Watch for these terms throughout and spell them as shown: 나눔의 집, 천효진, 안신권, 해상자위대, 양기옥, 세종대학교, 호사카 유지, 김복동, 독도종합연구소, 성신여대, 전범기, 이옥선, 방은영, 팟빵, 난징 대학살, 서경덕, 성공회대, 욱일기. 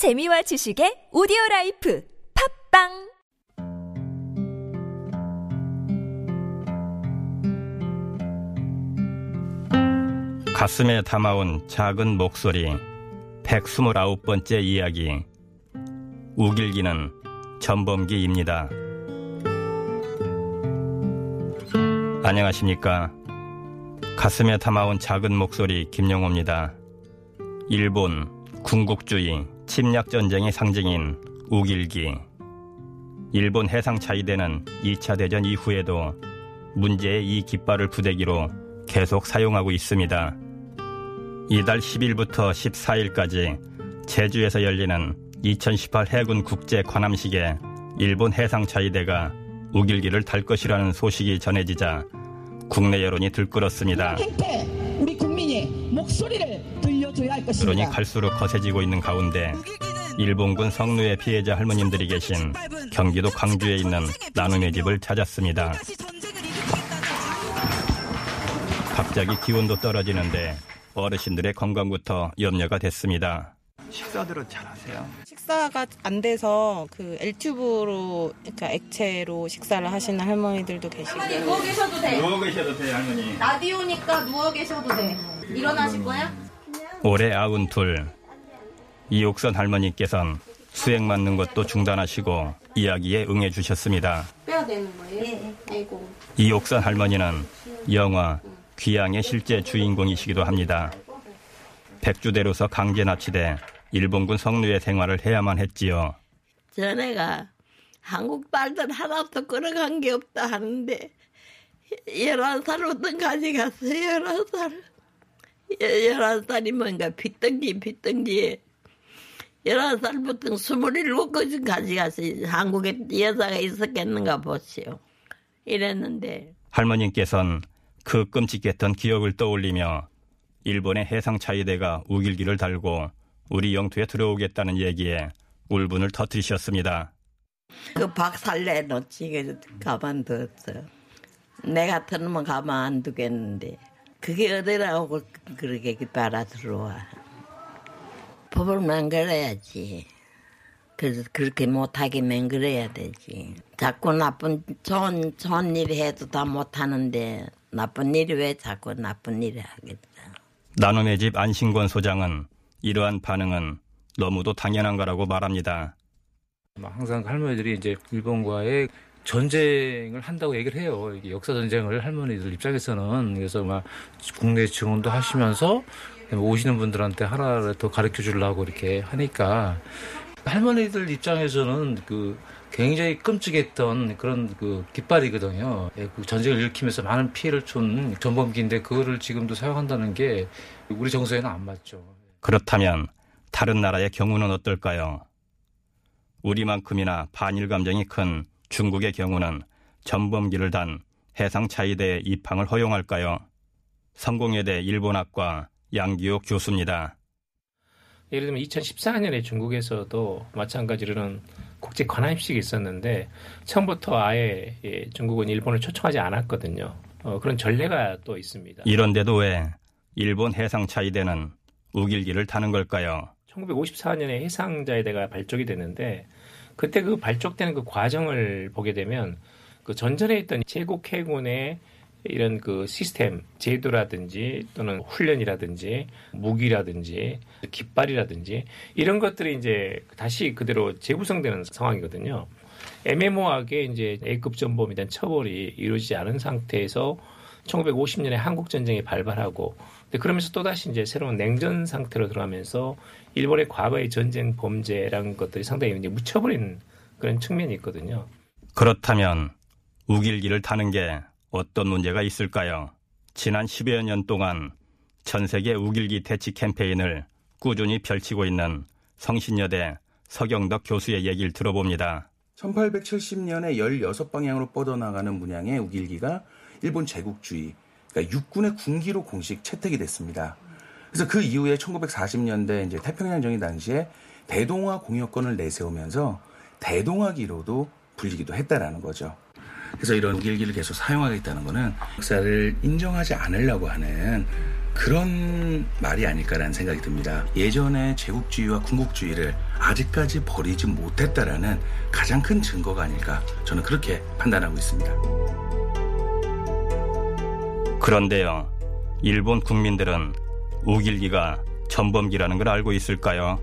재미와 지식의 오디오라이프 팟빵 가슴에 담아온 작은 목소리 129번째 이야기 욱일기는 전범기입니다. 안녕하십니까. 가슴에 담아온 작은 목소리 김용호입니다. 일본 군국주의 침략전쟁의 상징인 욱일기. 일본 해상자위대는 2차 대전 이후에도 문제의 이 깃발을 부대기로 계속 사용하고 있습니다. 이달 10일부터 14일까지 제주에서 열리는 2018 해군 국제 관함식에 일본 해상자위대가 욱일기를 달 것이라는 소식이 전해지자 국내 여론이 들끓었습니다. 우리 국민이 목소리를 들려줘야 할 것입니다. 여론이 갈수록 거세지고 있는 가운데 일본군 성노예 피해자 할머님들이 계신 경기도 광주에 있는 나눔의 집을 찾았습니다. 갑자기 기온도 떨어지는데 어르신들의 건강부터 염려가 됐습니다. 식사들은 잘하세요? 식사가 안 돼서 L튜브로 그러니까 액체로 식사를 하시는 할머니들도 계시고. 할머니 누워 계셔도 돼. 누워 계셔도 돼 할머니. 라디오니까 누워 계셔도 돼. 일어나실 거야? 올해 92 이옥선 할머니께서는 수액 맞는 것도 중단하시고 이야기에 응해주셨습니다. 빼야 되는 거예요? 예. 아이고. 이옥선 할머니는 영화 귀향의 실제 주인공이시기도 합니다. 백주대로서 강제 납치돼 일본군 성노예 생활을 해야만 했지요. 전해가 한국 딸들 하나도 끌어간 게 없다 하는데 11살부터 가져갔어요. 11살. 11살이 뭔가 빚던지 11살부터 27까지 가져갔어요. 한국에 여자가 있었겠는가 보시오. 이랬는데 할머님께서는 그 끔찍했던 기억을 떠올리며 일본의 해상자위대가 욱일기를 달고 우리 영토에 들어오겠다는 얘기에 울분을 터뜨리셨습니다. 그 박살내놓지 가만뒀어요. 내 같으면 가만 안 두겠는데 그게 어디라고 그렇게 빨아 들어와. 법을 맹글어야지. 그래서 그렇게 못하게 맹글어야 되지. 자꾸 나쁜 좋은 일 해도 다 못하는데 나쁜 일이 왜 자꾸 나쁜 일을 하겠다. 나눔의 집 안신권 소장은 이러한 반응은 너무도 당연한 거라고 말합니다. 항상 할머니들이 이제 일본과의 전쟁을 한다고 얘기를 해요. 역사 전쟁을 할머니들 입장에서는. 그래서 막 국내 증언도 하시면서 오시는 분들한테 하나를 더 가르쳐 주려고 이렇게 하니까 할머니들 입장에서는 그 굉장히 끔찍했던 그런 그 깃발이거든요. 전쟁을 일으키면서 많은 피해를 준 전범기인데 그거를 지금도 사용한다는 게 우리 정서에는 안 맞죠. 그렇다면 다른 나라의 경우는 어떨까요? 우리만큼이나 반일 감정이 큰 중국의 경우는 전범기를 단 해상자위대의 입항을 허용할까요? 성공회대 일본학과 양기옥 교수입니다. 예를 들면 2014년에 중국에서도 마찬가지로는 국제 관함식이 있었는데 처음부터 아예 중국은 일본을 초청하지 않았거든요. 그런 전례가 또 있습니다. 이런데도 왜 일본 해상자위대는 욱일기를 타는 걸까요? 1954년에 해상자위대가 발족이 되는데 그때 그 발족되는 그 과정을 보게 되면 그 전전에 있던 제국 해군의 이런 그 시스템, 제도라든지 또는 훈련이라든지 무기라든지 깃발이라든지 이런 것들이 이제 다시 그대로 재구성되는 상황이거든요. 애매모호하게 이제 A급 전범에 대한 처벌이 이루어지지 않은 상태에서 1950년에 한국 전쟁이 발발하고 그러면서 또 다시 이제 새로운 냉전 상태로 들어가면서 일본의 과거의 전쟁 범죄라는 것들이 상당히 이제 묻혀버린 그런 측면이 있거든요. 그렇다면 욱일기를 타는 게 어떤 문제가 있을까요? 지난 10여 년 동안 전 세계 욱일기 퇴치 캠페인을 꾸준히 펼치고 있는 성신여대 서경덕 교수의 얘기를 들어봅니다. 1870년에 16방향으로 뻗어나가는 문양의 욱일기가 일본 제국주의, 그러니까 육군의 군기로 공식 채택이 됐습니다. 그래서 그 이후에 1940년대 이제 태평양 정의 당시에 대동아 공여권을 내세우면서 대동아기로도 불리기도 했다라는 거죠. 그래서 이런 욱일기를 계속 사용하겠다는 거는 역사를 인정하지 않으려고 하는 그런 말이 아닐까라는 생각이 듭니다. 예전에 제국주의와 군국주의를 아직까지 버리지 못했다라는 가장 큰 증거가 아닐까, 저는 그렇게 판단하고 있습니다. 그런데요, 일본 국민들은 욱일기가 전범기라는 걸 알고 있을까요?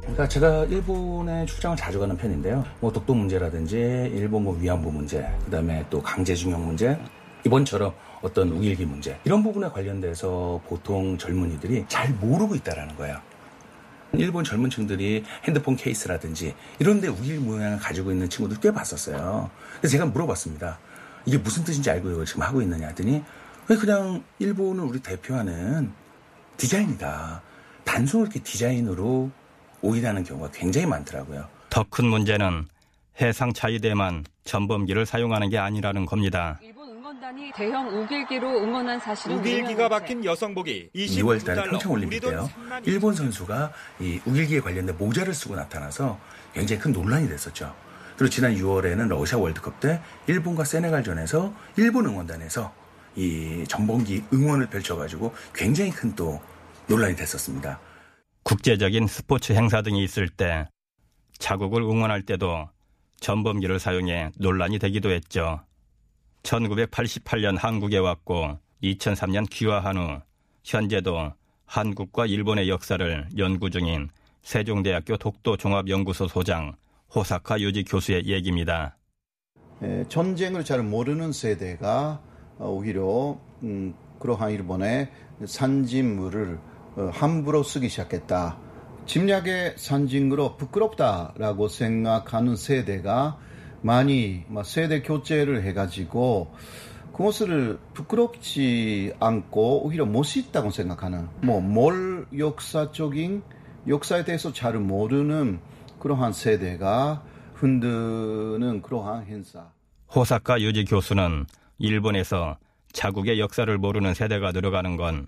그러니까 제가 일본에 출장을 자주 가는 편인데요. 뭐 독도 문제라든지 일본군 위안부 문제, 그다음에 또 강제징용 문제, 이번처럼 어떤 욱일기 문제, 이런 부분에 관련돼서 보통 젊은이들이 잘 모르고 있다라는 거예요. 일본 젊은 층들이 핸드폰 케이스라든지 이런 데 욱일 모양을 가지고 있는 친구들 꽤 봤었어요. 근데 제가 물어봤습니다. 이게 무슨 뜻인지 알고 이걸 지금 하고 있느냐 하더니, 그냥 일본을 우리 대표하는 디자인이다. 단순히 이렇게 디자인으로 오인하는 경우가 굉장히 많더라고요. 더 큰 문제는 해상 자위대만 전범기를 사용하는 게 아니라는 겁니다. 대형 욱일기로 응원한 사실은 욱일기가 박힌 여성복이 2월달 평창올림픽 때요, 일본 선수가 이 욱일기에 관련된 모자를 쓰고 나타나서 굉장히 큰 논란이 됐었죠. 그리고 지난 6월에는 러시아 월드컵 때 일본과 세네갈전에서 일본 응원단에서 이 전범기 응원을 펼쳐가지고 굉장히 큰 또 논란이 됐었습니다. 국제적인 스포츠 행사 등이 있을 때 자국을 응원할 때도 전범기를 사용해 논란이 되기도 했죠. 1988년 한국에 왔고 2003년 귀화한 후 현재도 한국과 일본의 역사를 연구 중인 세종대학교 독도종합연구소 소장 호사카 유지 교수의 얘기입니다. 전쟁을 잘 모르는 세대가 오히려 그러한 일본의 산진물을 함부로 쓰기 시작했다. 침략의 산징으로 부끄럽다라고 생각하는 세대가 많이 세대 교체를 해가지고 그것을 부끄럽지 않고 오히려 멋있다고 생각하는, 몰 역사적인 역사에 대해서 잘 모르는 그러한 세대가 흔드는 그러한 행사. 호사카 유지 교수는 일본에서 자국의 역사를 모르는 세대가 늘어가는 건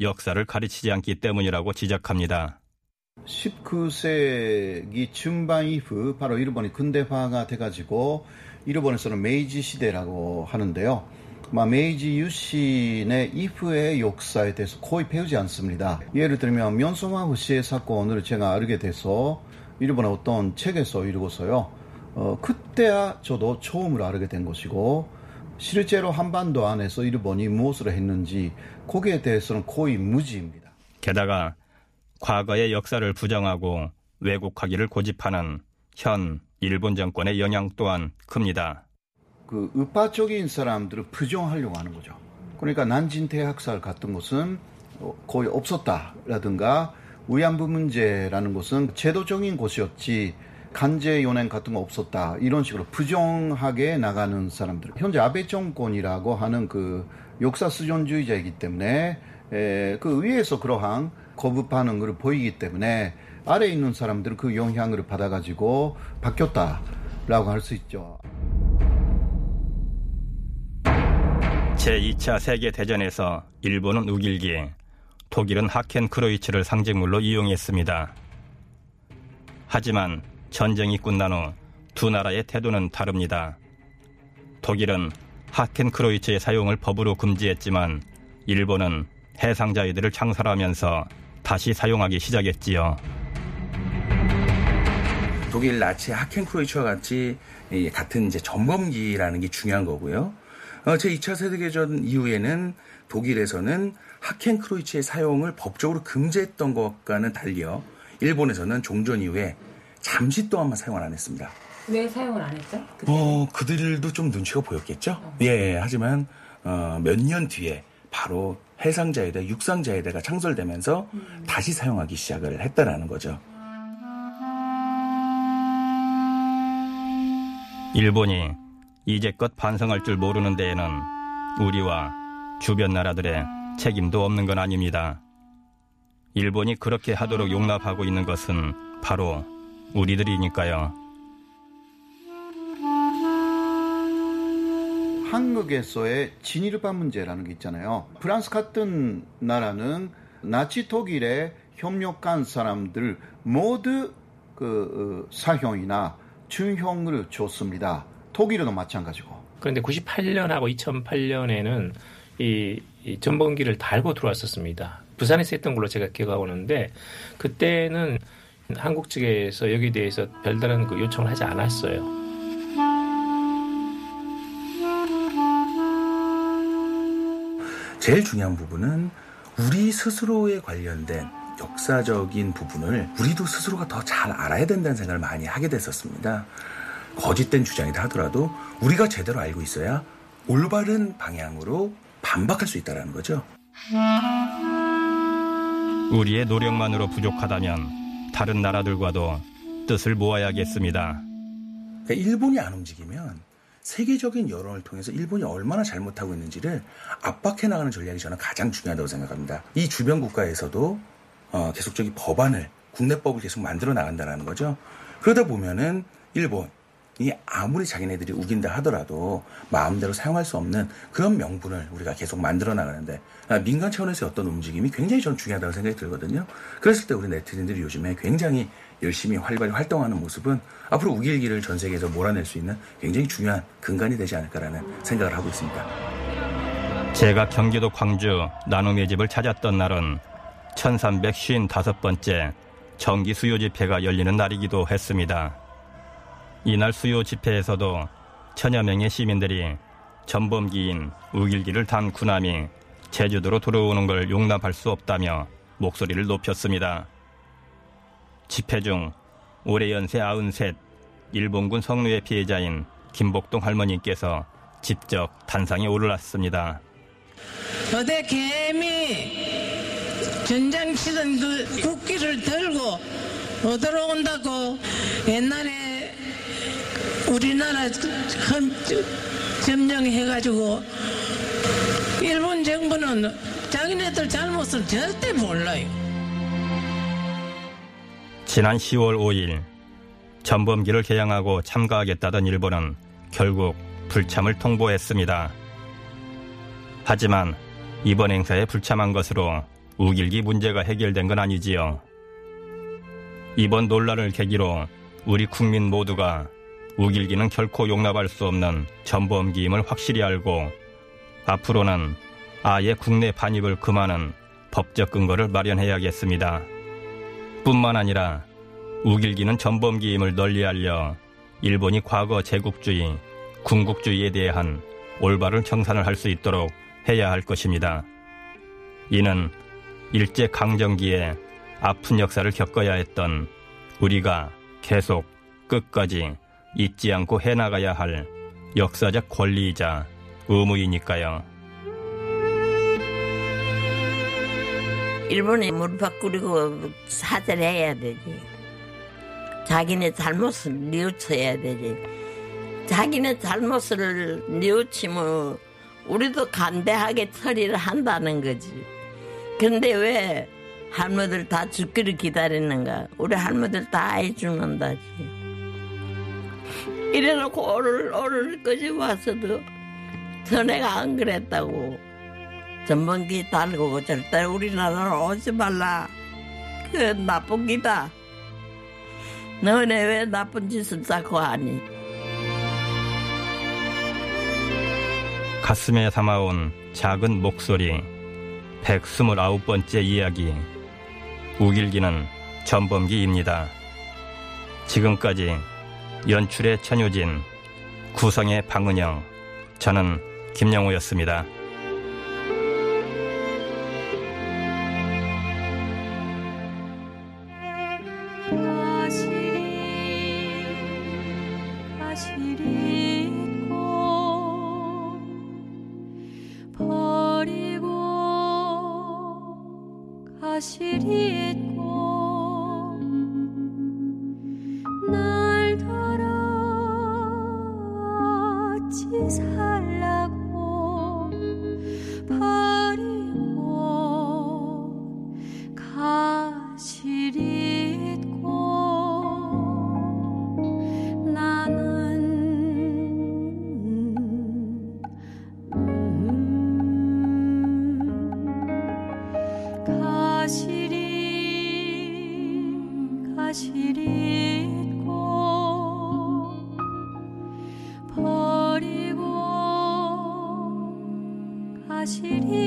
역사를 가르치지 않기 때문이라고 지적합니다. 19세기 중반 이후 바로 일본이 근대화가 돼가지고 일본에서는 메이지 시대라고 하는데요. 메이지 유신의 이후의 역사에 대해서 거의 배우지 않습니다. 예를 들면 면소마후 시의 사건을 제가 알게 돼서 일본의 어떤 책에서 읽어서요. 그때야 저도 처음으로 알게 된 것이고, 실제로 한반도 안에서 일본이 무엇을 했는지 거기에 대해서는 거의 무지입니다. 게다가 과거의 역사를 부정하고 왜곡하기를 고집하는 현 일본 정권의 영향 또한 큽니다. 그 우파적인 사람들을 부정하려고 하는 거죠. 그러니까 난징 대학살 같은 것은 거의 없었다라든가, 위안부 문제라는 것은 제도적인 것이었지 간제 연행 같은 거 없었다, 이런 식으로 부정하게 나가는 사람들. 현재 아베 정권이라고 하는 그 역사 수존주의자이기 때문에 그 위에서 그러한 거부하는 걸 보이기 때문에 아래에 있는 사람들은 그 영향을 받아가지고 바뀌었다라고 할 수 있죠. 제2차 세계대전에서 일본은 욱일기, 독일은 하켄크로이츠를 상징물로 이용했습니다. 하지만 전쟁이 끝난 후 두 나라의 태도는 다릅니다. 독일은 하켄크로이츠의 사용을 법으로 금지했지만 일본은 해상자위대를 창설하면서 다시 사용하기 시작했지요. 독일 나치 하켄크로이츠와 같은 이제 전범기라는 게 중요한 거고요. 제2차 세계대전 이후에는 독일에서는 하켄크로이츠의 사용을 법적으로 금지했던 것과는 달리요, 일본에서는 종전 이후에 잠시 또한 사용을 안 했습니다. 왜 사용을 안 했죠? 그들도 좀 눈치가 보였겠죠. 하지만 몇 년 뒤에 바로 해상자위대, 육상자위대가 창설되면서 다시 사용하기 시작을 했다라는 거죠. 일본이 이제껏 반성할 줄 모르는 데에는 우리와 주변 나라들의 책임도 없는 건 아닙니다. 일본이 그렇게 하도록 용납하고 있는 것은 바로 우리들이니까요. 한국에서의 진일반 문제라는 게 있잖아요. 프랑스 같은 나라는 나치 독일에 협력한 사람들 모두 그 사형이나 중형을 줬습니다. 독일도 마찬가지고. 그런데 98년하고 2008년에는 이 이 전범기를 달고 들어왔었습니다. 부산에서 했던 걸로 제가 기억하고 있는데 그때는 한국 측에서 여기에 대해서 별다른 그 요청을 하지 않았어요. 제일 중요한 부분은 우리 스스로에 관련된 역사적인 부분을 우리도 스스로가 더 잘 알아야 된다는 생각을 많이 하게 됐었습니다. 거짓된 주장이다 하더라도 우리가 제대로 알고 있어야 올바른 방향으로 반박할 수 있다는 거죠. 우리의 노력만으로 부족하다면 다른 나라들과도 뜻을 모아야겠습니다. 그러니까 일본이 안 움직이면 세계적인 여론을 통해서 일본이 얼마나 잘못하고 있는지를 압박해 나가는 전략이 저는 가장 중요하다고 생각합니다. 이 주변 국가에서도 계속적인 법안을, 국내법을 계속 만들어 나간다는 거죠. 그러다 보면은 일본이 아무리 자기네들이 우긴다 하더라도 마음대로 사용할 수 없는 그런 명분을 우리가 계속 만들어 나가는데 민간 차원에서의 어떤 움직임이 굉장히 저는 중요하다고 생각이 들거든요. 그랬을 때 우리 네티즌들이 요즘에 굉장히 열심히 활발히 활동하는 모습은 앞으로 욱일기를 전 세계에서 몰아낼 수 있는 굉장히 중요한 근간이 되지 않을까라는 생각을 하고 있습니다. 제가 경기도 광주 나눔의 집을 찾았던 날은 1355번째 정기 수요 집회가 열리는 날이기도 했습니다. 이날 수요 집회에서도 1000여 명의 시민들이 전범기인 욱일기를 단 군함이 제주도로 들어오는 걸 용납할 수 없다며 목소리를 높였습니다. 집회 중 올해 연세 93 일본군 성노예 피해자인 김복동 할머니께서 직접 단상에 오르났습니다. 어제 개미 전장치던 그 국기를 들고 들어온다고 옛날에 우리나라 점령해가지고 일본 정부는 자기네들 잘못을 절대 몰라요. 지난 10월 5일 전범기를 개양하고 참가하겠다던 일본은 결국 불참을 통보했습니다. 하지만 이번 행사에 불참한 것으로 욱일기 문제가 해결된 건 아니지요. 이번 논란을 계기로 우리 국민 모두가 욱일기는 결코 용납할 수 없는 전범기임을 확실히 알고 앞으로는 아예 국내 반입을 금하는 법적 근거를 마련해야겠습니다. 뿐만 아니라 욱일기는 전범기임을 널리 알려 일본이 과거 제국주의, 군국주의에 대한 올바른 청산을 할 수 있도록 해야 할 것입니다. 이는 일제강점기에 아픈 역사를 겪어야 했던 우리가 계속 끝까지 잊지 않고 해나가야 할 역사적 권리이자 의무이니까요. 일본이 물 바꾸리고 사죄를 해야 되지. 자기네 잘못을 뉘우쳐야 되지. 자기네 잘못을 뉘우치면 우리도 간대하게 처리를 한다는 거지. 근데 왜 할머니들 다 죽기를 기다리는가. 우리 할머니들 다 아예 죽는다지. 이래놓고 오늘까지 와서도 전에가 안 그랬다고. 전범기 달고 절대 우리나라로 오지 말라. 그 나쁜 기다. 너네 왜 나쁜 짓을 자꾸 하니? 가슴에 담아온 작은 목소리 129번째 이야기 욱일기는 전범기입니다. 지금까지 연출의 천효진, 구성의 방은영, 저는 김영호였습니다. She